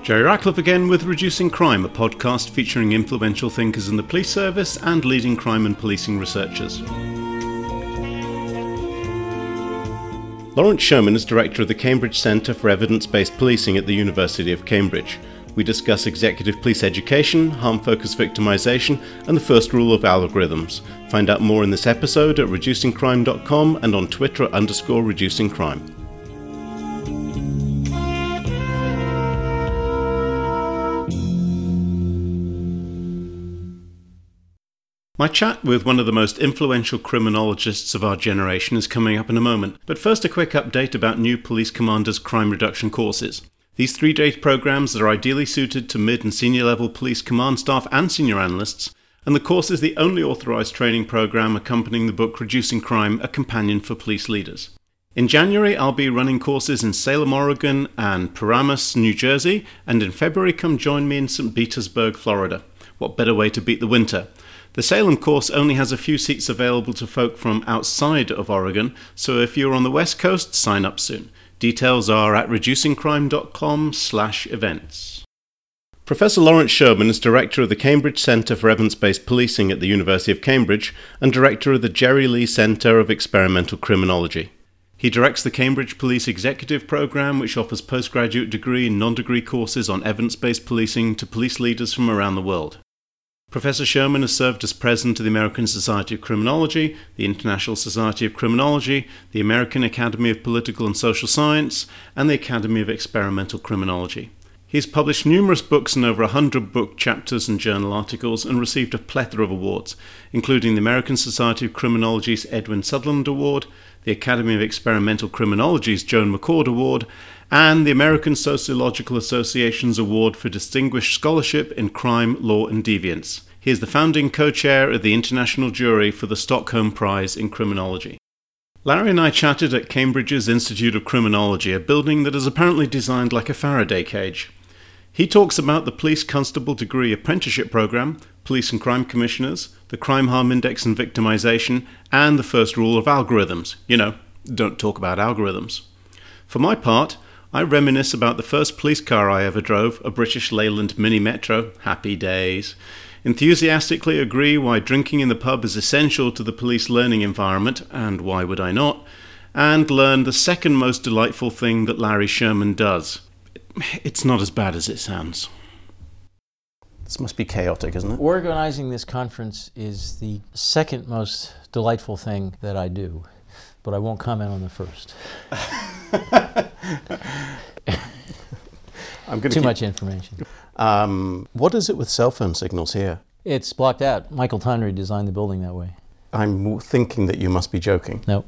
Jerry Ratcliffe again with Reducing Crime, a podcast featuring influential thinkers in the police service and leading crime and policing researchers. Lawrence Sherman is director of the Cambridge Centre for Evidence-Based Policing at the University of Cambridge. We discuss executive police education, harm-focused victimisation, and the first rule of algorithms. Find out more in this episode at ReducingCrime.com and on Twitter at _ReducingCrime. My chat with one of the most influential criminologists of our generation is coming up in a moment, but first a quick update about new police commanders' crime reduction courses. These three-day programs are ideally suited to mid- and senior-level police command staff and senior analysts, and the course is the only authorised training program accompanying the book Reducing Crime, a companion for police leaders. In January, I'll be running courses in Salem, Oregon and Paramus, New Jersey, and in February, come join me in St. Petersburg, Florida. What better way to beat the winter? The Salem course only has a few seats available to folk from outside of Oregon, so if you're on the West Coast, sign up soon. Details are at reducingcrime.com/events. Professor Lawrence Sherman is Director of the Cambridge Centre for Evidence-Based Policing at the University of Cambridge and Director of the Jerry Lee Centre of Experimental Criminology. He directs the Cambridge Police Executive Programme, which offers postgraduate degree and non-degree courses on evidence-based policing to police leaders from around the world. Professor Sherman has served as President of the American Society of Criminology, the International Society of Criminology, the American Academy of Political and Social Science, and the Academy of Experimental Criminology. He's published numerous books and over 100 book chapters and journal articles and received a plethora of awards, including the American Society of Criminology's Edwin Sutherland Award, the Academy of Experimental Criminology's Joan McCord Award, and the American Sociological Association's Award for Distinguished Scholarship in Crime, Law and Deviance. He is the founding co-chair of the International Jury for the Stockholm Prize in Criminology. Larry and I chatted at Cambridge's Institute of Criminology, a building that is apparently designed like a Faraday cage. He talks about the Police Constable Degree Apprenticeship Program, Police and Crime Commissioners, the Crime Harm Index and Victimization, and the first rule of algorithms. You know, don't talk about algorithms. For my part, I reminisce about the first police car I ever drove, a British Leyland Mini Metro. Happy days. Enthusiastically agree why drinking in the pub is essential to the police learning environment, and why would I not, and learn the second most delightful thing that Larry Sherman does. It's not as bad as it sounds. This must be chaotic, isn't it? Organising this conference is the second most delightful thing that I do, but I won't comment on the first. Too much information. What is it with cell phone signals here? It's blocked out. Michael Tondry designed the building that way. I'm thinking that you must be joking. No.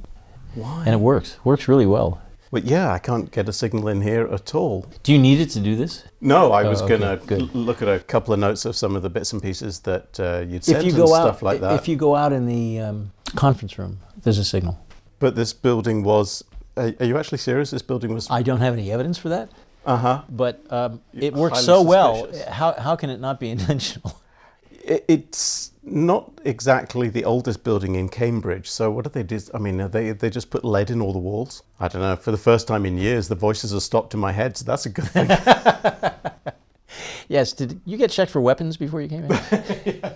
Why? And it works. Works really well. But yeah, I can't get a signal in here at all. Do you need it to do this? No, I was going to look at a couple of notes of some of the bits and pieces that you'd sent and stuff like that. If you go out in the conference room, there's a signal. But this building was... Are you actually serious? This building was... I don't have any evidence for that. Uh-huh. But it works so well. How can it not be intentional? It's not exactly the oldest building in Cambridge, so what do they do? I mean, they just put lead in all the walls? I don't know. For the first time in years, the voices have stopped in my head, so that's a good thing. Yes, did you get checked for weapons before you came in? Yeah.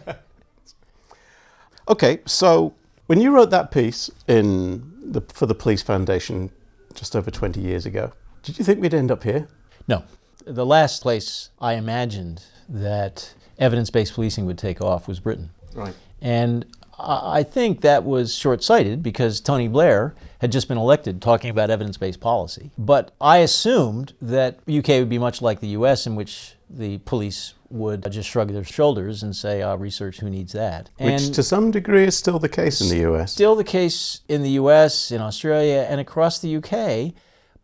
Okay, so when you wrote that piece for the Police Foundation just over 20 years ago, did you think we'd end up here? No. The last place I imagined that evidence-based policing would take off was Britain. Right. And I think that was short-sighted because Tony Blair had just been elected talking about evidence-based policy. But I assumed that UK would be much like the US, in which the police would just shrug their shoulders and say, research, who needs that? And which to some degree is still the case in the US. Still the case in the US, in Australia, and across the UK.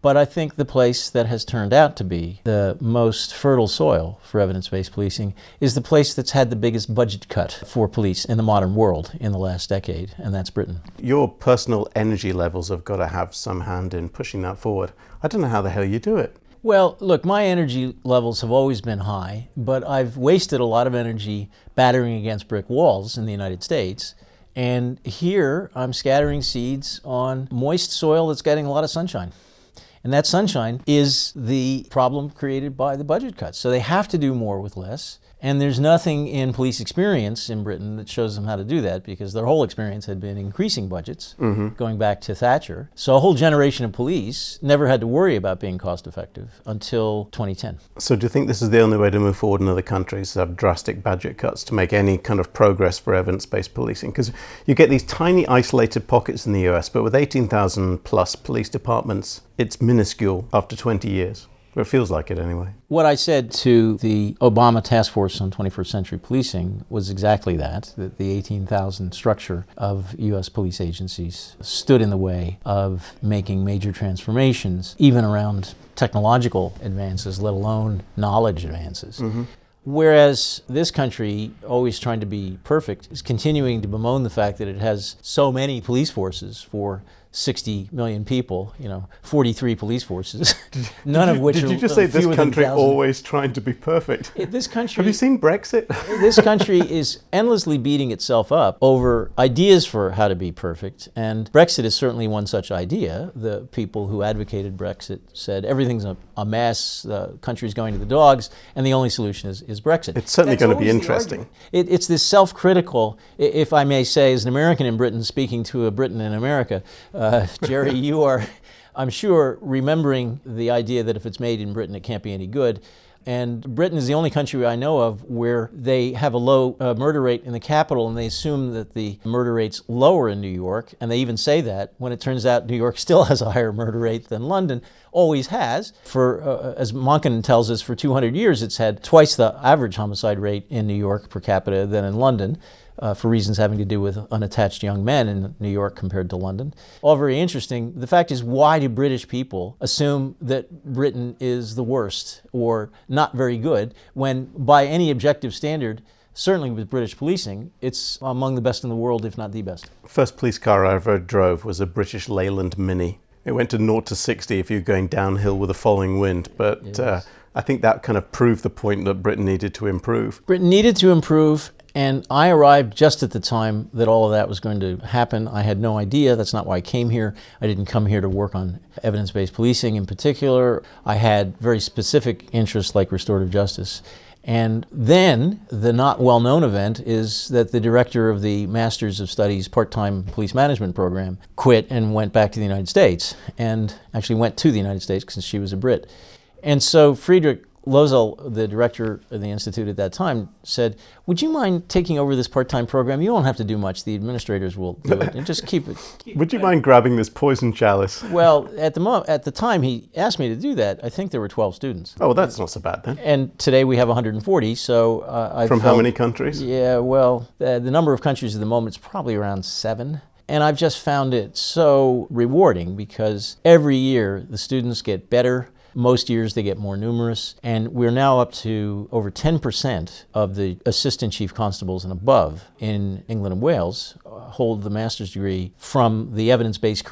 But I think the place that has turned out to be the most fertile soil for evidence-based policing is the place that's had the biggest budget cut for police in the modern world in the last decade, and that's Britain. Your personal energy levels have got to have some hand in pushing that forward. I don't know how the hell you do it. Well, look, my energy levels have always been high, but I've wasted a lot of energy battering against brick walls in the United States. And here I'm scattering seeds on moist soil that's getting a lot of sunshine. And that sunshine is the problem created by the budget cuts. So they have to do more with less. And there's nothing in police experience in Britain that shows them how to do that, because their whole experience had been increasing budgets, going back to Thatcher. So a whole generation of police never had to worry about being cost effective until 2010. So do you think this is the only way to move forward in other countries, to have drastic budget cuts to make any kind of progress for evidence-based policing? Because you get these tiny isolated pockets in the US, but with 18,000 plus police departments, it's minuscule after 20 years. But it feels like it anyway. What I said to the Obama Task Force on 21st Century Policing was exactly that, that the 18,000 structure of U.S. police agencies stood in the way of making major transformations, even around technological advances, let alone knowledge advances. Whereas this country, always trying to be perfect, is continuing to bemoan the fact that it has so many police forces for 60 million people, 43 police forces, Did you just say this country always trying to be perfect? This country... Have you seen Brexit? This country is endlessly beating itself up over ideas for how to be perfect, and Brexit is certainly one such idea. The people who advocated Brexit said everything's a mess, the country's going to the dogs, and the only solution is Brexit. It's certainly going to be interesting. It's this self-critical, if I may say, as an American in Britain speaking to a Briton in America, Jerry, you are, I'm sure, remembering the idea that if it's made in Britain, it can't be any good. And Britain is the only country I know of where they have a low murder rate in the capital, and they assume that the murder rate's lower in New York. And they even say that when it turns out New York still has a higher murder rate than London, always has. For, as Monckton tells us, for 200 years, it's had twice the average homicide rate in New York per capita than in London. For reasons having to do with unattached young men in New York compared to London. All very interesting. The fact is, why do British people assume that Britain is the worst or not very good when, by any objective standard, certainly with British policing, it's among the best in the world, if not the best? First police car I ever drove was a British Leyland Mini. It went to 0 to 60 if you're going downhill with a following wind, but I think that kind of proved the point that Britain needed to improve. Britain needed to improve. And I arrived just at the time that all of that was going to happen. I had no idea. That's not why I came here. I didn't come here to work on evidence-based policing in particular. I had very specific interests like restorative justice. And then the not well-known event is that the director of the Masters of Studies part-time police management program quit and went back to the United States, and actually went to the United States because she was a Brit. And so Friedrich Lozel, the director of the institute at that time, said, "Would you mind taking over this part-time program? You won't have to do much. The administrators will do it. And just keep it." Would you mind grabbing this poison chalice? Well, at the time he asked me to do that, I think there were 12 students. Oh, well, that's not so bad then. And today we have 140. So how many countries? Yeah, well, the number of countries at the moment is probably around 7. And I've just found it so rewarding because every year the students get better. Most years they get more numerous, and we're now up to over 10% of the assistant chief constables and above in England and Wales hold the master's degree from the evidence-based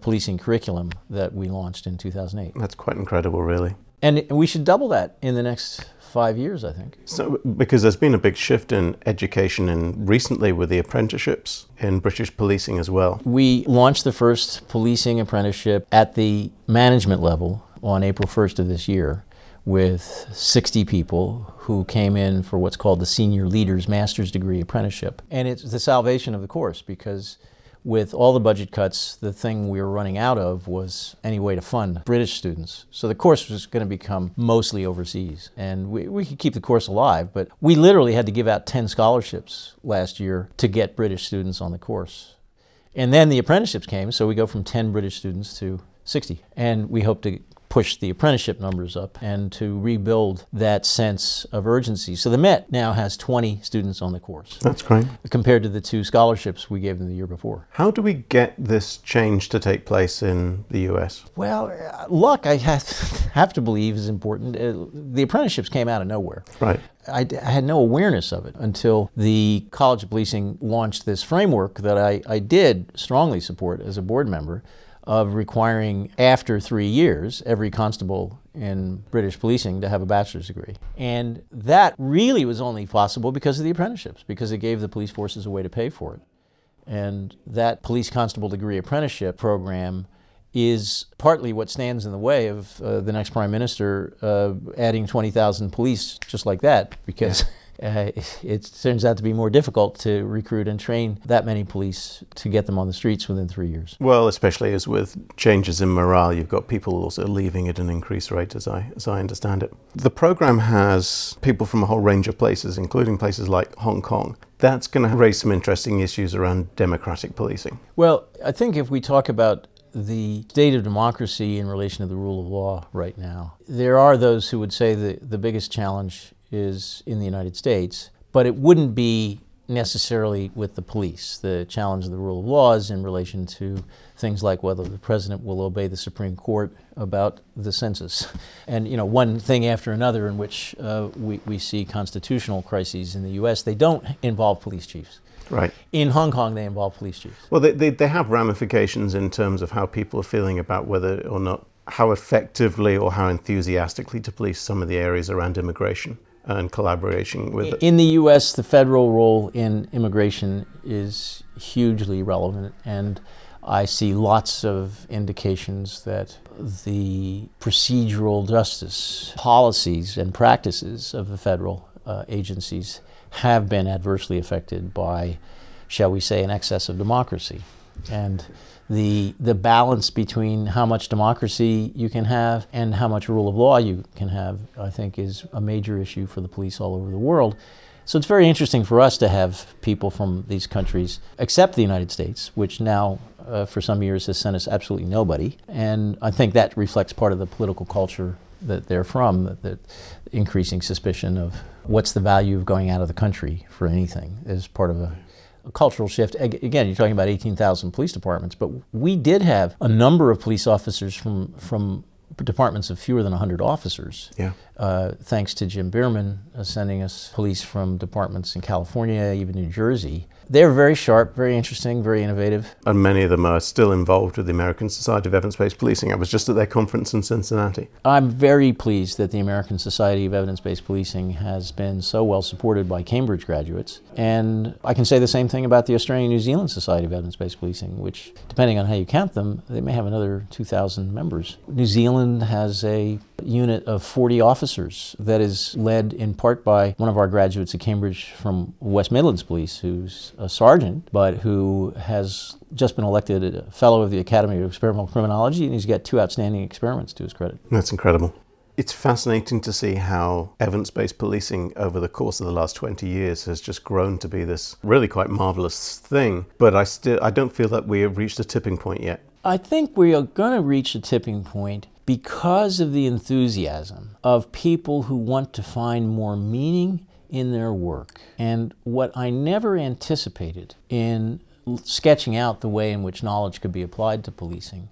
policing curriculum that we launched in 2008. That's quite incredible, really. And we should double that in the next 5 years, I think. So, because there's been a big shift in education and recently with the apprenticeships in British policing as well. We launched the first policing apprenticeship at the management level on April 1st of this year with 60 people who came in for what's called the Senior Leaders Master's Degree Apprenticeship. And it's the salvation of the course, because with all the budget cuts, the thing we were running out of was any way to fund British students. So the course was going to become mostly overseas. And we could keep the course alive, but we literally had to give out 10 scholarships last year to get British students on the course. And then the apprenticeships came, so we go from 10 British students to 60. And we hope to push the apprenticeship numbers up and to rebuild that sense of urgency. So the Met now has 20 students on the course. That's great. Compared to the 2 scholarships we gave them the year before. How do we get this change to take place in the US? Well, luck, I have to believe, is important. The apprenticeships came out of nowhere. Right. I had no awareness of it until the College of Policing launched this framework that I did strongly support as a board member of requiring, after 3 years, every constable in British policing to have a bachelor's degree. And that really was only possible because of the apprenticeships, because it gave the police forces a way to pay for it. And that Police Constable Degree Apprenticeship Program is partly what stands in the way of the next Prime Minister adding 20,000 police just like that, because it turns out to be more difficult to recruit and train that many police to get them on the streets within 3 years. Well, especially as with changes in morale, you've got people also leaving at an increased rate, as I understand it. The program has people from a whole range of places, including places like Hong Kong. That's going to raise some interesting issues around democratic policing. Well, I think if we talk about the state of democracy in relation to the rule of law right now, there are those who would say that the biggest challenge is in the United States, but it wouldn't be necessarily with the police. The challenge of the rule of law is in relation to things like whether the president will obey the Supreme Court about the census. And, you know, one thing after another in which we see constitutional crises in the U.S. They don't involve police chiefs. Right. In Hong Kong, they involve police chiefs. Well, they have ramifications in terms of how people are feeling about whether or not, how effectively or how enthusiastically to police some of the areas around immigration and collaboration with it. In the U.S., the federal role in immigration is hugely relevant, and I see lots of indications that the procedural justice policies and practices of the federal agencies have been adversely affected by, shall we say, an excess of democracy. And the balance between how much democracy you can have and how much rule of law you can have, I think, is a major issue for the police all over the world. So it's very interesting for us to have people from these countries, except the United States, which now for some years has sent us absolutely nobody. And I think that reflects part of the political culture that they're from, that increasing suspicion of what's the value of going out of the country for anything is part of a cultural shift. Again, you're talking about 18,000 police departments, but we did have a number of police officers from departments of fewer than 100 officers, thanks to Jim Behrman sending us police from departments in California, even New Jersey. They're very sharp, very interesting, very innovative. And many of them are still involved with the American Society of Evidence-Based Policing. I was just at their conference in Cincinnati. I'm very pleased that the American Society of Evidence-Based Policing has been so well supported by Cambridge graduates. And I can say the same thing about the Australian New Zealand Society of Evidence-Based Policing, which, depending on how you count them, they may have another 2,000 members. New Zealand has a unit of 40 officers that is led in part by one of our graduates at Cambridge from West Midlands Police, who's a sergeant, but who has just been elected a fellow of the Academy of Experimental Criminology, and he's got 2 outstanding experiments to his credit. That's incredible. It's fascinating to see how evidence-based policing over the course of the last 20 years has just grown to be this really quite marvelous thing, but I don't feel that we have reached a tipping point yet. I think we are going to reach a tipping point because of the enthusiasm of people who want to find more meaning in their work. And what I never anticipated in sketching out the way in which knowledge could be applied to policing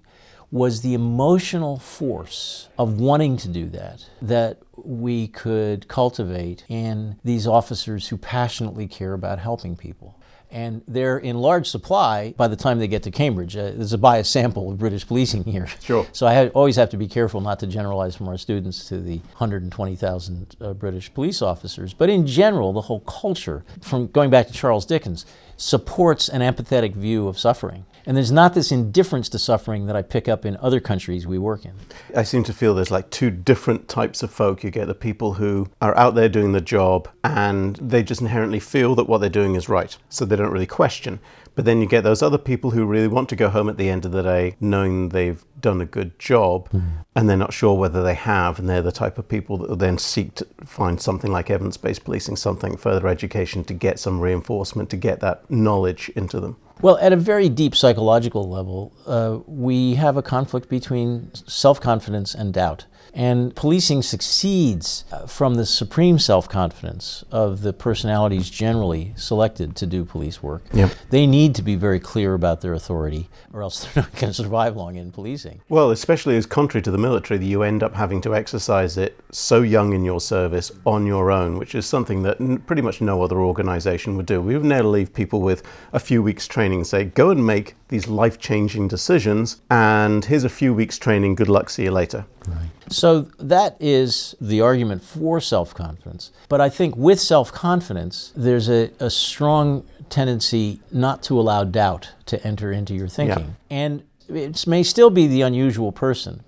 was the emotional force of wanting to do that, that we could cultivate in these officers who passionately care about helping people. And they're in large supply by the time they get to Cambridge. There's a biased sample of British policing here. Sure. So I always have to be careful not to generalize from our students to the 120,000 British police officers. But in general, the whole culture, from going back to Charles Dickens, supports an empathetic view of suffering. And there's not this indifference to suffering that I pick up in other countries we work in. I seem to feel there's like 2 different types of folk. You get the people who are out there doing the job and they just inherently feel that what they're doing is right, so they don't really question. But then you get those other people who really want to go home at the end of the day knowing they've done a good job, and they're not sure whether they have, and they're the type of people that will then seek to find something like evidence-based policing, something further education to get some reinforcement, to get that knowledge into them. Well, at a very deep psychological level, we have a conflict between self-confidence and doubt. And policing succeeds from the supreme self-confidence of the personalities generally selected to do police work. Yep. They need to be very clear about their authority, or else they're not going to survive long in policing. policing. Well, especially as contrary to the military, you end up having to exercise it so young in your service on your own, which is something that pretty much no other organisation would do. We would now leave people with a few weeks training and say, go and make these life-changing decisions, and here's a few weeks training, good luck, see you later. Right. So that is the argument for self-confidence. But I think with self-confidence, there's a strong tendency not to allow doubt to enter into your thinking. Yeah. And it may still be the unusual person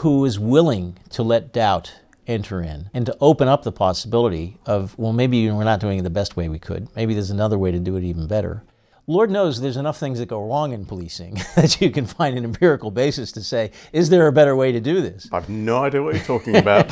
who is willing to let doubt enter in and to open up the possibility of, well, maybe we're not doing it the best way we could. Maybe there's another way to do it even better. Lord knows there's enough things that go wrong in policing that you can find an empirical basis to say, is there a better way to do this? I've no idea what you're talking about.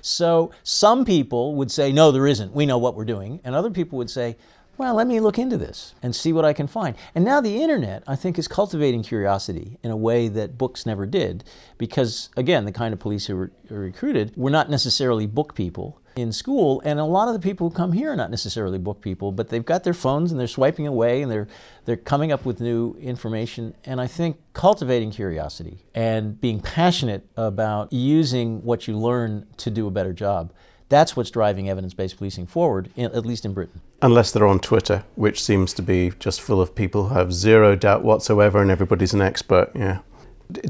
So some people would say, no, there isn't. We know what we're doing. And other people would say, well, let me look into this and see what I can find. And now the internet, I think, is cultivating curiosity in a way that books never did, because, again, the kind of police who are recruited were not necessarily book people in school, and a lot of the people who come here are not necessarily book people, but they've got their phones and they're swiping away and they're coming up with new information. And I think cultivating curiosity and being passionate about using what you learn to do a better job, that's what's driving evidence-based policing forward, at least in Britain. Unless they're on Twitter, which seems to be just full of people who have zero doubt whatsoever and everybody's an expert, yeah.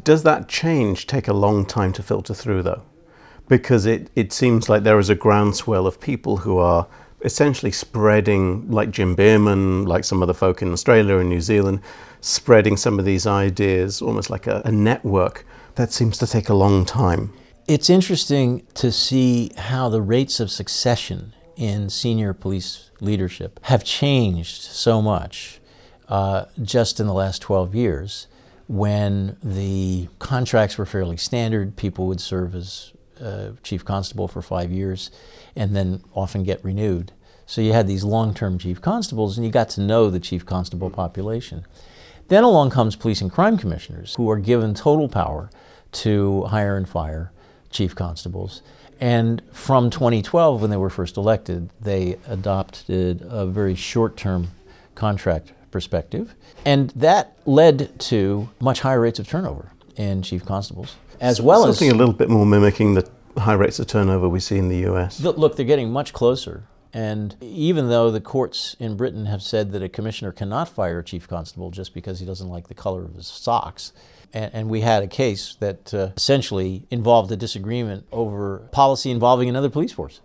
Does that change take a long time to filter through, though? Because it seems like there is a groundswell of people who are essentially spreading, like Jim Behrman, like some other folk in Australia and New Zealand, spreading some of these ideas, almost like a network. That seems to take a long time. It's interesting to see how the rates of succession in senior police leadership have changed so much just in the last 12 years, when the contracts were fairly standard. People would serve as chief constable for 5 years and then often get renewed. So you had these long-term chief constables and you got to know the chief constable population. Then along comes police and crime commissioners, who are given total power to hire and fire chief constables. And from 2012, when they were first elected, they adopted a very short-term contract perspective. And that led to much higher rates of turnover in chief constables, as well as... something a little bit more mimicking the high rates of turnover we see in the US. Look, they're getting much closer. And even though the courts in Britain have said that a commissioner cannot fire a chief constable just because he doesn't like the color of his socks, and we had a case that essentially involved a disagreement over policy involving another police force.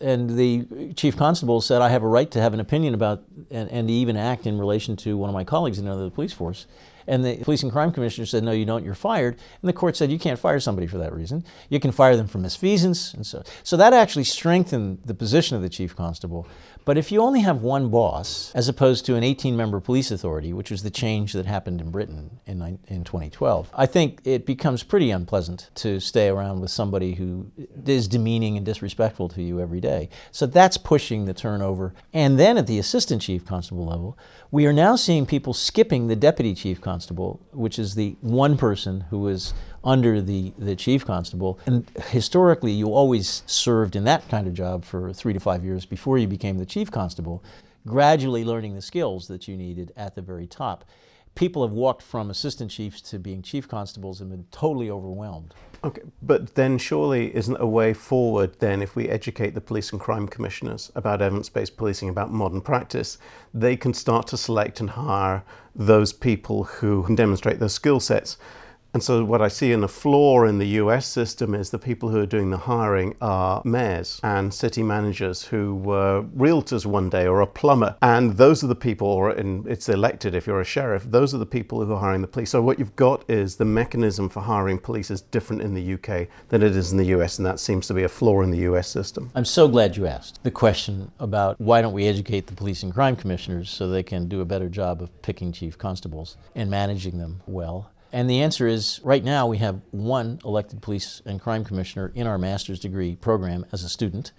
And the chief constable said, I have a right to have an opinion about and even act in relation to one of my colleagues in another police force. And the police and crime commissioner said, no, you don't, you're fired. And the court said, you can't fire somebody for that reason. You can fire them for misfeasance. And so that actually strengthened the position of the chief constable. But if you only have one boss, as opposed to an 18-member police authority, which was the change that happened in Britain in 2012, I think it becomes pretty unpleasant to stay around with somebody who is demeaning and disrespectful to you every day. So that's pushing the turnover. And then at the assistant chief constable level, we are now seeing people skipping the deputy chief constable, which is the one person who is under the chief constable. And historically, you always served in that kind of job for 3 to 5 years before you became the chief constable, gradually learning the skills that you needed at the very top. People have walked from assistant chiefs to being chief constables and been totally overwhelmed. Okay, but then surely isn't a way forward then if we educate the police and crime commissioners about evidence-based policing, about modern practice, they can start to select and hire those people who can demonstrate those skill sets. And so what I see in the flaw in the US system is the people who are doing the hiring are mayors and city managers who were realtors one day or a plumber. And those are the people, or it's elected if you're a sheriff, those are the people who are hiring the police. So what you've got is the mechanism for hiring police is different in the UK than it is in the US, and that seems to be a flaw in the US system. I'm so glad you asked the question about why don't we educate the police and crime commissioners so they can do a better job of picking chief constables and managing them well. And the answer is, right now we have one elected police and crime commissioner in our master's degree program as a student,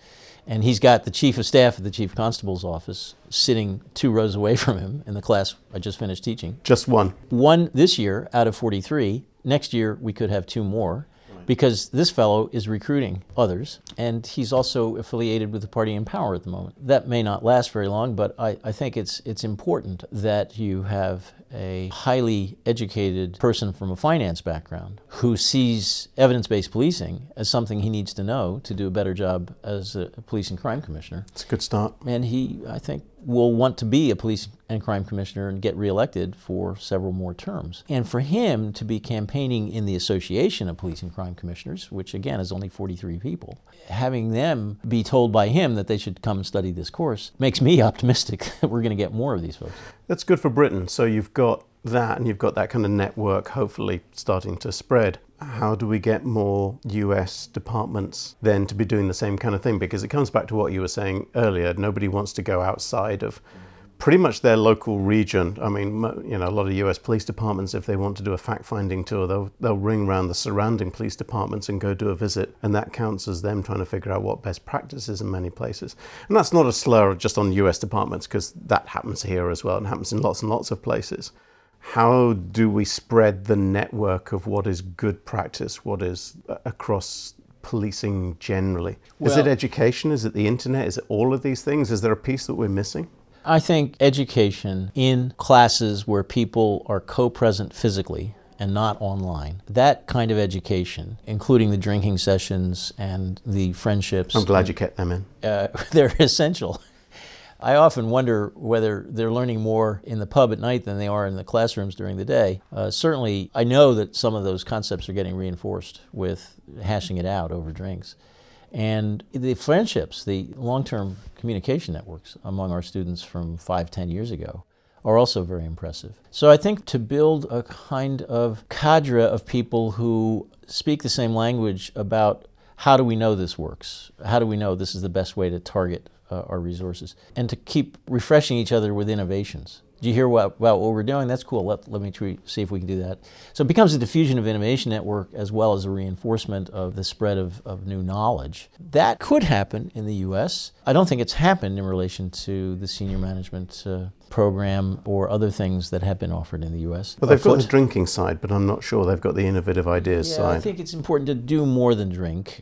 and he's got the chief of staff of the chief constable's office sitting 2 rows away from him in the class I just finished teaching. Just one. One this year out of 43. Next year we could have 2 more. because this fellow is recruiting others, and he's also affiliated with the party in power at the moment. That may not last very long, but I think it's important that you have a highly educated person from a finance background who sees evidence-based policing as something he needs to know to do a better job as a police and crime commissioner. It's a good start. And he, I think, will want to be a police and crime commissioner and get reelected for several more terms. And for him to be campaigning in the Association of Police and Crime Commissioners, which again is only 43 people, having them be told by him that they should come study this course makes me optimistic that we're going to get more of these folks. That's good for Britain. So you've got that, and you've got that kind of network hopefully starting to spread. How do we get more US departments then to be doing the same kind of thing? Because it comes back to what you were saying earlier. Nobody wants to go outside of pretty much their local region. I mean, you know, a lot of US police departments, if they want to do a fact-finding tour, they'll ring round the surrounding police departments and go do a visit. And that counts as them trying to figure out what best practice is in many places. And that's not a slur just on US departments, because that happens here as well. It happens in lots and lots of places. How do we spread the network of what is good practice, what is across policing generally? Well, is it education? Is it the internet? Is it all of these things? Is there a piece that we're missing? I think education in classes where people are co-present physically and not online. That kind of education, including the drinking sessions and the friendships. I'm glad you kept them in. They're essential. I often wonder whether they're learning more in the pub at night than they are in the classrooms during the day. Certainly, I know that some of those concepts are getting reinforced with hashing it out over drinks. And the friendships, the long-term communication networks among our students from 5-10 years ago are also very impressive. So I think to build a kind of cadre of people who speak the same language about how do we know this works? How do we know this is the best way to target our resources, and to keep refreshing each other with innovations. Do you hear about what we're doing? That's cool. Let me see if we can do that. So it becomes a diffusion of innovation network as well as a reinforcement of the spread of new knowledge. That could happen in the U.S. I don't think it's happened in relation to the senior management program or other things that have been offered in the U.S. Well, they've got the drinking side, but I'm not sure they've got the innovative ideas side. I think it's important to do more than drink.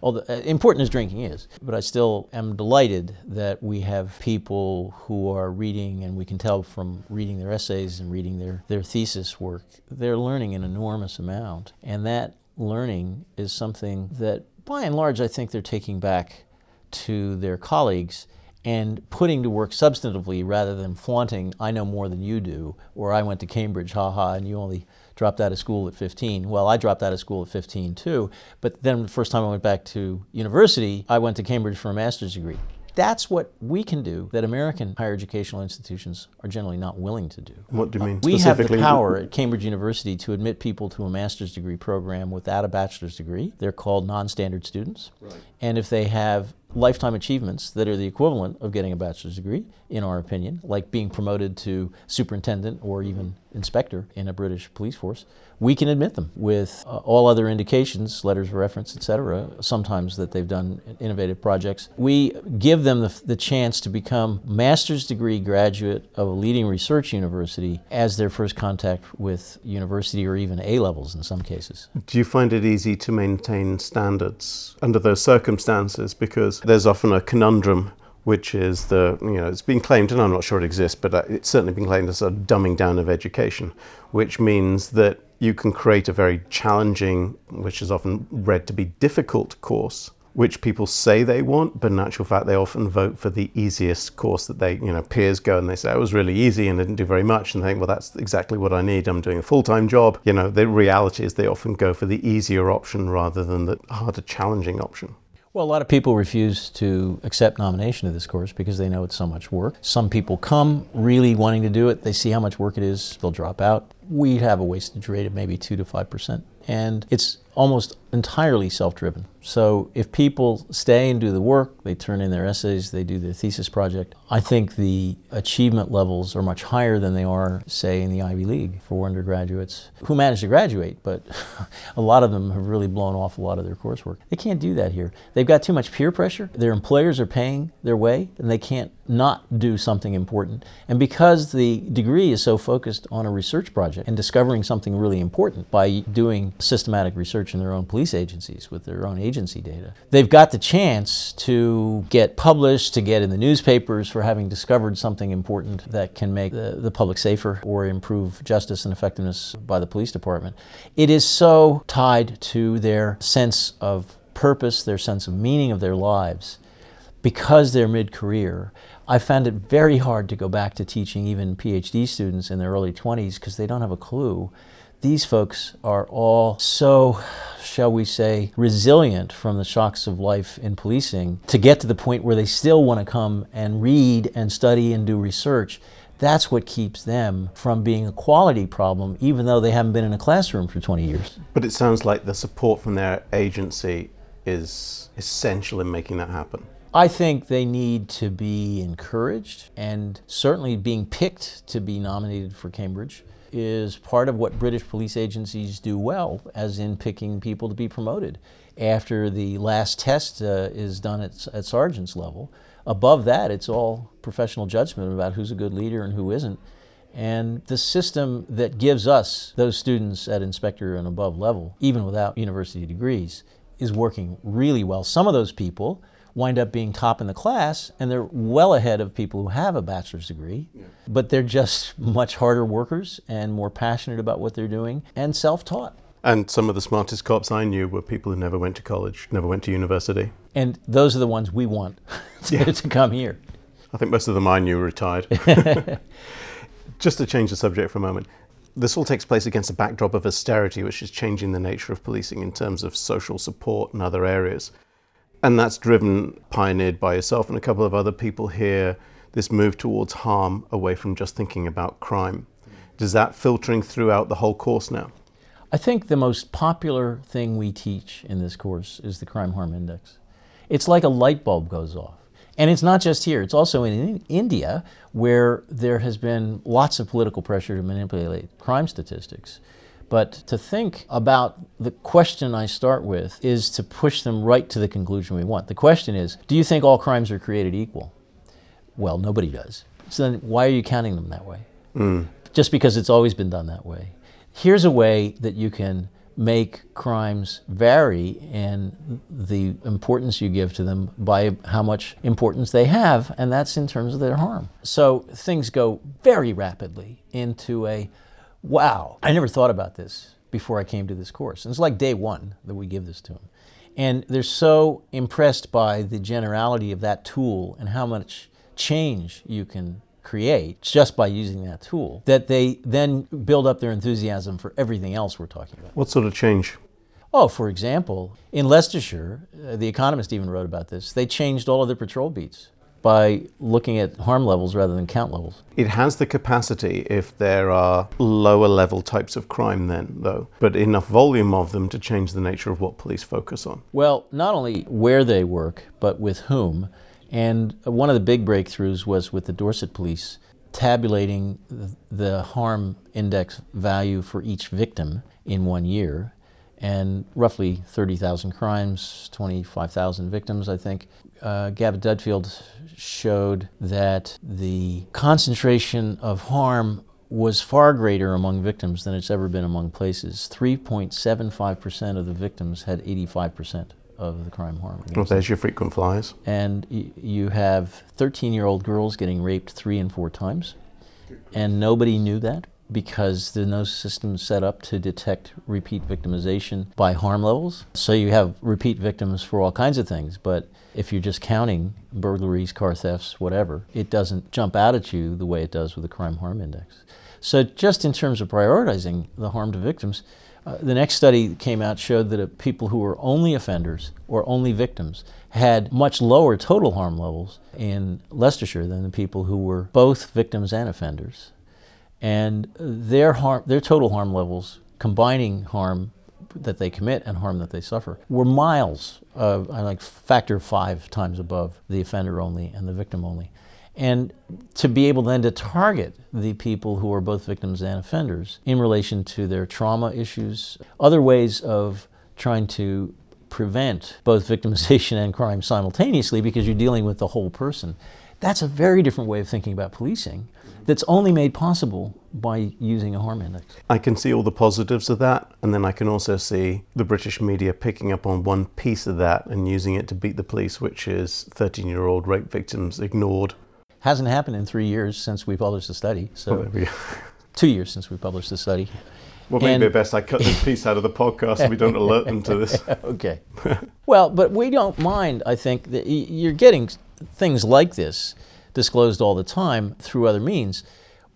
Although important as drinking is, but I still am delighted that we have people who are reading, and we can tell from reading their essays and reading their thesis work, they're learning an enormous amount. And that learning is something that, by and large, I think they're taking back to their colleagues and putting to work substantively rather than flaunting, I know more than you do, or I went to Cambridge, haha, and you only dropped out of school at 15. Well, I dropped out of school at 15 too, but then the first time I went back to university, I went to Cambridge for a master's degree. That's what we can do that American higher educational institutions are generally not willing to do. What do you mean? We have the power at Cambridge University to admit people to a master's degree program without a bachelor's degree. They're called non-standard students. Right. And if they have lifetime achievements that are the equivalent of getting a bachelor's degree, in our opinion, like being promoted to superintendent or even inspector in a British police force, we can admit them with all other indications, letters of reference, etc., sometimes that they've done innovative projects. We give them the chance to become master's degree graduate of a leading research university as their first contact with university or even A-levels in some cases. Do you find it easy to maintain standards under those circumstances? Because there's often a conundrum, which is it's been claimed, and I'm not sure it exists, but it's certainly been claimed as a dumbing down of education, which means that you can create a very challenging, which is often read to be difficult course, which people say they want, but in actual fact, they often vote for the easiest course that they, peers go and they say, it was really easy and didn't do very much, and they think, well, that's exactly what I need. I'm doing a full-time job. The reality is they often go for the easier option rather than the harder, challenging option. Well, a lot of people refuse to accept nomination of this course because they know it's so much work. Some people come really wanting to do it. They see how much work it is. They'll drop out. We have a wastage rate of maybe 2 to 5%. And it's almost entirely self-driven. So if people stay and do the work, they turn in their essays, they do their thesis project, I think the achievement levels are much higher than they are, say, in the Ivy League for undergraduates who manage to graduate, but a lot of them have really blown off a lot of their coursework. They can't do that here. They've got too much peer pressure. Their employers are paying their way, and they can't not do something important. And because the degree is so focused on a research project and discovering something really important by doing systematic research in their own police agencies with their own agency data, they've got the chance to get published, to get in the newspapers for having discovered something important that can make the public safer or improve justice and effectiveness by the police department. It is so tied to their sense of purpose, their sense of meaning of their lives. Because they're mid-career, I found it very hard to go back to teaching even PhD students in their early 20s because they don't have a clue. These folks are all so, shall we say, resilient from the shocks of life in policing to get to the point where they still want to come and read and study and do research. That's what keeps them from being a quality problem, even though they haven't been in a classroom for 20 years. But it sounds like the support from their agency is essential in making that happen. I think they need to be encouraged, and certainly being picked to be nominated for Cambridge is part of what British police agencies do well, as in picking people to be promoted. After the last test is done at sergeant's level, above that it's all professional judgment about who's a good leader and who isn't. And the system that gives us those students at inspector and above level, even without university degrees, is working really well. Some of those people wind up being top in the class, and they're well ahead of people who have a bachelor's degree, yeah. But they're just much harder workers and more passionate about what they're doing and self-taught. And some of the smartest cops I knew were people who never went to college, never went to university. And those are the ones we want to come here. I think most of them I knew were retired. Just to change the subject for a moment, this all takes place against a backdrop of austerity, which is changing the nature of policing in terms of social support and other areas. And that's pioneered by yourself and a couple of other people here, this move towards harm away from just thinking about crime. Does that filtering throughout the whole course now? I think the most popular thing we teach in this course is the Crime Harm Index. It's like a light bulb goes off. And it's not just here, it's also in India, where there has been lots of political pressure to manipulate crime statistics. But to think about the question I start with is to push them right to the conclusion we want. The question is, do you think all crimes are created equal? Well, nobody does. So then why are you counting them that way? Just because it's always been done that way. Here's a way that you can make crimes vary and the importance you give to them by how much importance they have, and that's in terms of their harm. So things go very rapidly into a wow, I never thought about this before I came to this course. And it's like day one that we give this to them. And they're so impressed by the generality of that tool and how much change you can create just by using that tool that they then build up their enthusiasm for everything else we're talking about. What sort of change? Oh, for example, in Leicestershire, The Economist even wrote about this. They changed all of their patrol beats by looking at harm levels rather than count levels. It has the capacity, if there are lower level types of crime then, though, but enough volume of them to change the nature of what police focus on. Well, not only where they work, but with whom. And one of the big breakthroughs was with the Dorset police tabulating the harm index value for each victim in 1 year. And roughly 30,000 crimes, 25,000 victims, I think. Gavin Dudfield showed that the concentration of harm was far greater among victims than it's ever been among places. 3.75% of the victims had 85% of the crime harm. Well, there's your frequent flyers. And you have 13-year-old girls getting raped 3 and 4 times, and nobody knew that, because there's no system set up to detect repeat victimization by harm levels. So you have repeat victims for all kinds of things, but if you're just counting burglaries, car thefts, whatever, it doesn't jump out at you the way it does with the crime harm index. So just in terms of prioritizing the harm to victims, the next study that came out showed that people who were only offenders or only victims had much lower total harm levels in Leicestershire than the people who were both victims and offenders. And their total harm levels, combining harm that they commit and harm that they suffer, were miles, factor 5 times above the offender only and the victim only. And to be able then to target the people who are both victims and offenders in relation to their trauma issues, other ways of trying to prevent both victimization and crime simultaneously because you're dealing with the whole person. That's a very different way of thinking about policing that's only made possible by using a harm index. I can see all the positives of that, and then I can also see the British media picking up on one piece of that and using it to beat the police, which is 13-year-old rape victims ignored. Hasn't happened in 3 years since we published the study, so 2 years since we published the study. Well, maybe best I cut this piece out of the podcast so we don't alert them to this. Okay. Well, but we don't mind, I think, that you're getting things like this disclosed all the time through other means.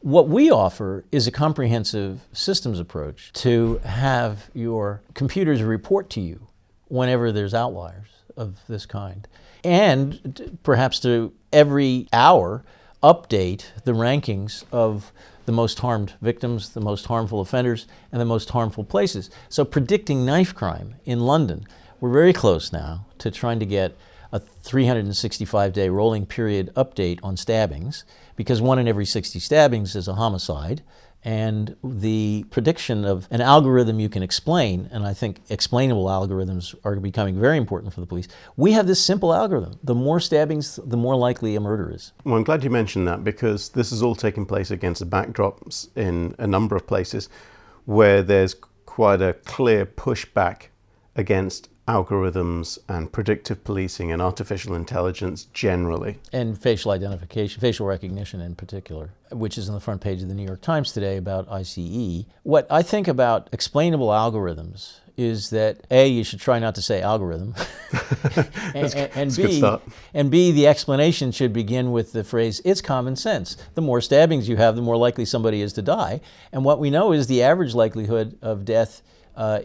What we offer is a comprehensive systems approach to have your computers report to you whenever there's outliers of this kind. And perhaps to every hour update the rankings of the most harmed victims, the most harmful offenders, and the most harmful places. So predicting knife crime in London, we're very close now to trying to get a 365-day rolling period update on stabbings, because 1 in every 60 stabbings is a homicide. And the prediction of an algorithm you can explain, and I think explainable algorithms are becoming very important for the police. We have this simple algorithm. The more stabbings, the more likely a murder is. Well, I'm glad you mentioned that, because this is all taking place against the backdrops in a number of places where there's quite a clear pushback against algorithms and predictive policing and artificial intelligence generally. And facial identification, facial recognition in particular, which is on the front page of the New York Times today about ICE. What I think about explainable algorithms is that A, you should try not to say algorithm, and B, the explanation should begin with the phrase, it's common sense. The more stabbings you have, the more likely somebody is to die. And what we know is the average likelihood of death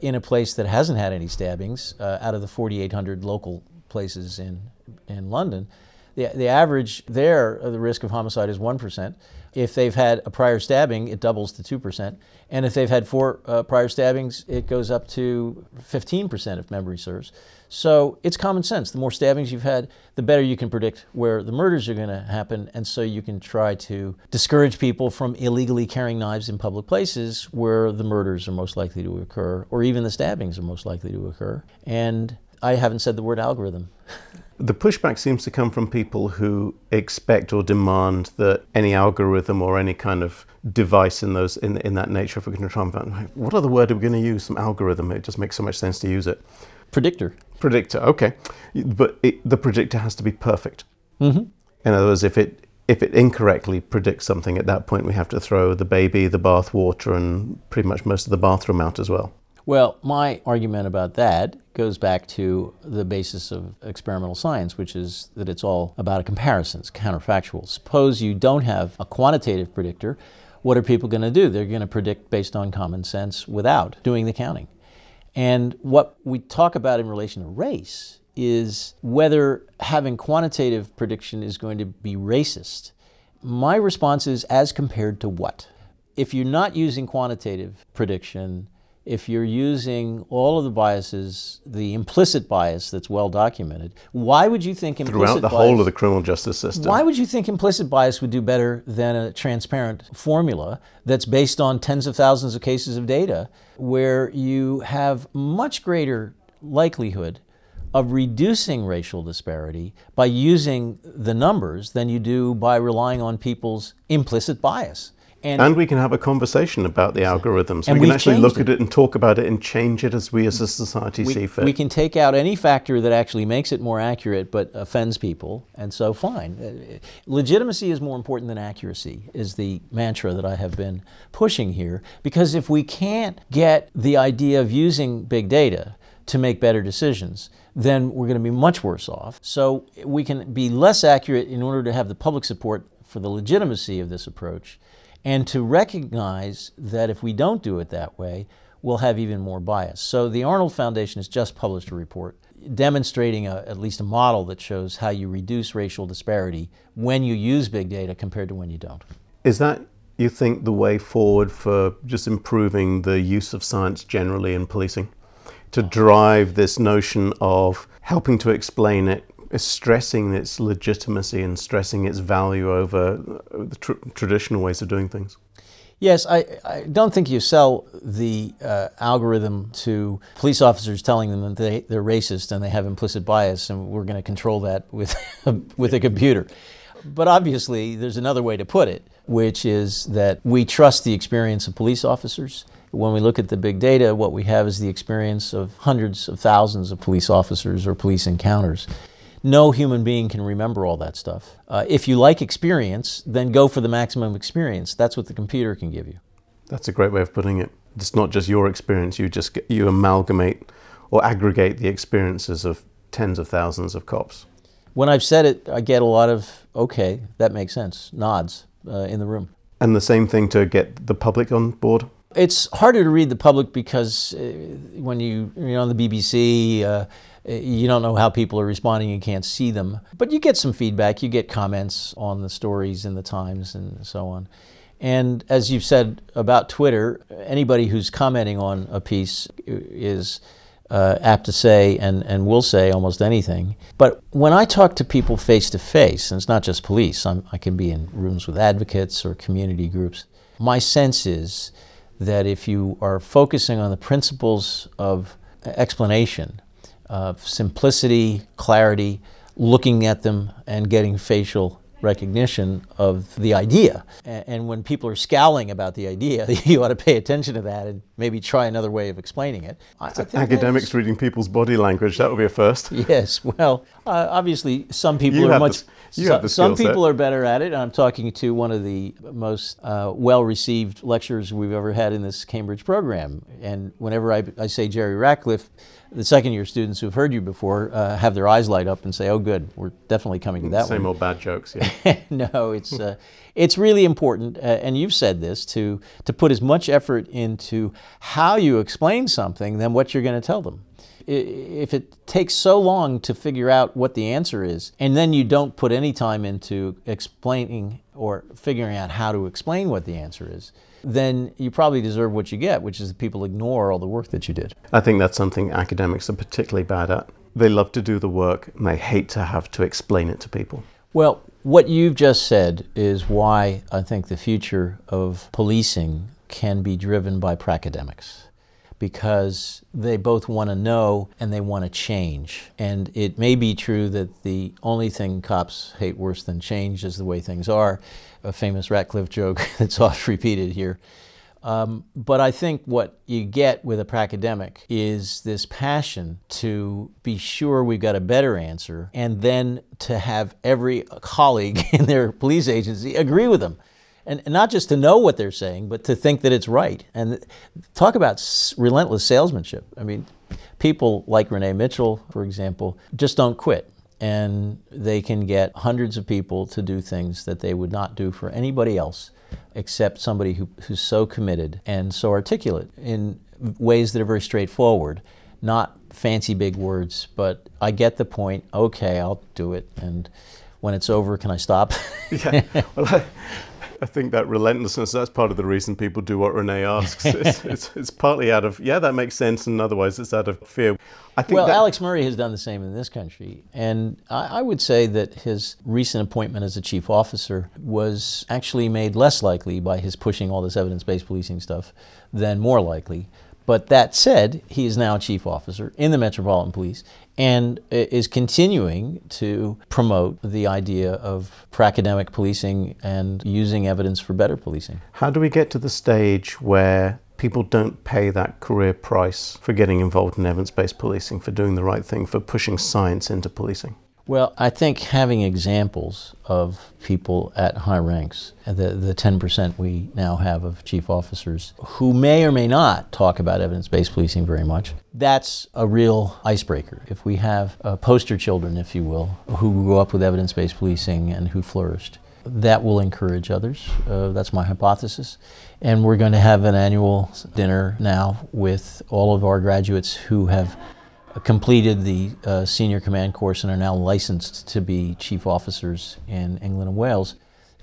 in a place that hasn't had any stabbings, out of the 4,800 local places in London, the average there of the risk of homicide is 1%. If they've had a prior stabbing, it doubles to 2%. And if they've had 4 prior stabbings, it goes up to 15% if memory serves. So it's common sense. The more stabbings you've had, the better you can predict where the murders are going to happen. And so you can try to discourage people from illegally carrying knives in public places where the murders are most likely to occur, or even the stabbings are most likely to occur. And I haven't said the word algorithm. The pushback seems to come from people who expect or demand that any algorithm or any kind of device in that nature, if we're going to try and, what other word are we going to use? Some algorithm. It just makes so much sense to use it. Predictor. Okay, but the predictor has to be perfect. Mm-hmm. In other words, if it incorrectly predicts something, at that point we have to throw the baby, the bathwater, and pretty much most of the bathroom out as well. Well, my argument about that goes back to the basis of experimental science, which is that it's all about a comparison. It's counterfactual. Suppose you don't have a quantitative predictor. What are people going to do? They're going to predict based on common sense without doing the counting. And what we talk about in relation to race is whether having quantitative prediction is going to be racist. My response is, as compared to what? If you're not using quantitative prediction, if you're using all of the biases, the implicit bias that's well documented, why would you think implicit bias... Throughout the whole of the criminal justice system. Why would you think implicit bias would do better than a transparent formula that's based on tens of thousands of cases of data where you have much greater likelihood of reducing racial disparity by using the numbers than you do by relying on people's implicit bias? And we can have a conversation about the algorithms. We can actually look at it and talk about it and change it as we as a society see fit. We can take out any factor that actually makes it more accurate but offends people, and so fine. Legitimacy is more important than accuracy is the mantra that I have been pushing here, because if we can't get the idea of using big data to make better decisions, then we're going to be much worse off. So we can be less accurate in order to have the public support for the legitimacy of this approach, and to recognize that if we don't do it that way, we'll have even more bias. So the Arnold Foundation has just published a report demonstrating at least a model that shows how you reduce racial disparity when you use big data compared to when you don't. Is that, you think, the way forward for just improving the use of science generally in policing? To drive this notion of helping to explain it, stressing its legitimacy and stressing its value over the traditional ways of doing things? Yes, I don't think you sell the algorithm to police officers telling them that they're racist and they have implicit bias and we're going to control that with a computer. But obviously, there's another way to put it, which is that we trust the experience of police officers. When we look at the big data, what we have is the experience of hundreds of thousands of police officers or police encounters. No human being can remember all that stuff. If you like experience, then go for the maximum experience. That's what the computer can give you. That's a great way of putting it. It's not just your experience, you amalgamate or aggregate the experiences of tens of thousands of cops. When I've said it, I get a lot of, okay, that makes sense, nods in the room. And the same thing to get the public on board? It's harder to read the public because when you're on the BBC, you don't know how people are responding, you can't see them. But you get some feedback, you get comments on the stories in the Times and so on. And as you've said about Twitter, anybody who's commenting on a piece is apt to say and will say almost anything. But when I talk to people face to face, and it's not just police, I can be in rooms with advocates or community groups, my sense is that if you are focusing on the principles of explanation, of simplicity, clarity, looking at them and getting facial recognition of the idea. And when people are scowling about the idea, you ought to pay attention to that and maybe try another way of explaining it. Academics reading people's body language, that would be a first. Yes, well, obviously some people some people are better at it. I'm talking to one of the most well-received lecturers we've ever had in this Cambridge program. And whenever I say Jerry Ratcliffe, the second-year students who've heard you before have their eyes light up and say, oh, good, we're definitely coming to that Same old bad jokes, yeah. No, it's really important, and you've said this, to put as much effort into how you explain something than what you're going to tell them. If it takes so long to figure out what the answer is, and then you don't put any time into explaining or figuring out how to explain what the answer is, then you probably deserve what you get, which is that people ignore all the work that you did. I think that's something academics are particularly bad at. They love to do the work, and they hate to have to explain it to people. Well, what you've just said is why I think the future of policing can be driven by pracademics, because they both want to know and they want to change. And it may be true that the only thing cops hate worse than change is the way things are, a famous Ratcliffe joke that's oft repeated here. But I think what you get with a pracademic is this passion to be sure we've got a better answer, and then to have every colleague in their police agency agree with them. And not just to know what they're saying, but to think that it's right. And talk about relentless salesmanship. I mean, people like Renee Mitchell, for example, just don't quit. And they can get hundreds of people to do things that they would not do for anybody else, except somebody who's so committed and so articulate in ways that are very straightforward, not fancy big words, but I get the point, okay, I'll do it. And when it's over, can I stop? Yeah. Well, I think that relentlessness, that's part of the reason people do what Renee asks. It's partly out of, yeah, that makes sense, and otherwise it's out of fear. I think Alex Murray has done the same in this country. And I would say that his recent appointment as a chief officer was actually made less likely by his pushing all this evidence-based policing stuff than more likely. But that said, he is now a chief officer in the Metropolitan Police and is continuing to promote the idea of pracademic policing and using evidence for better policing. How do we get to the stage where people don't pay that career price for getting involved in evidence-based policing, for doing the right thing, for pushing science into policing? Well, I think having examples of people at high ranks, the 10% we now have of chief officers who may or may not talk about evidence-based policing very much, that's a real icebreaker. If we have poster children, if you will, who grew up with evidence-based policing and who flourished, that will encourage others. That's my hypothesis. And we're going to have an annual dinner now with all of our graduates who have completed the senior command course and are now licensed to be chief officers in England and Wales.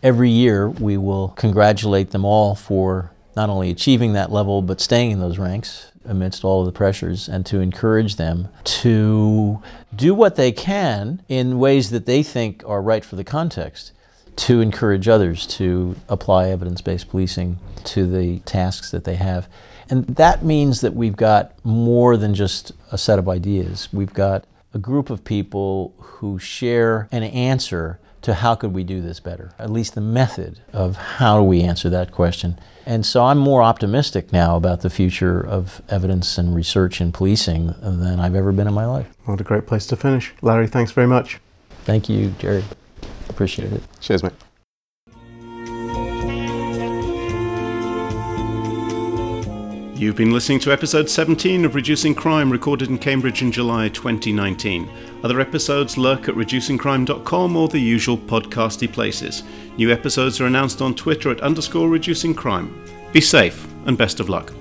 Every year we will congratulate them all for not only achieving that level but staying in those ranks amidst all of the pressures, and to encourage them to do what they can in ways that they think are right for the context, to encourage others to apply evidence-based policing to the tasks that they have. And that means that we've got more than just a set of ideas. We've got a group of people who share an answer to how could we do this better, at least the method of how we answer that question. And so I'm more optimistic now about the future of evidence and research in policing than I've ever been in my life. What a great place to finish. Larry, thanks very much. Thank you, Jerry. Appreciate it. Cheers, mate. You've been listening to episode 17 of Reducing Crime, recorded in Cambridge in July 2019. Other episodes lurk at ReducingCrime.com or the usual podcasty places. New episodes are announced on Twitter at _Reducing Crime. Be safe and best of luck.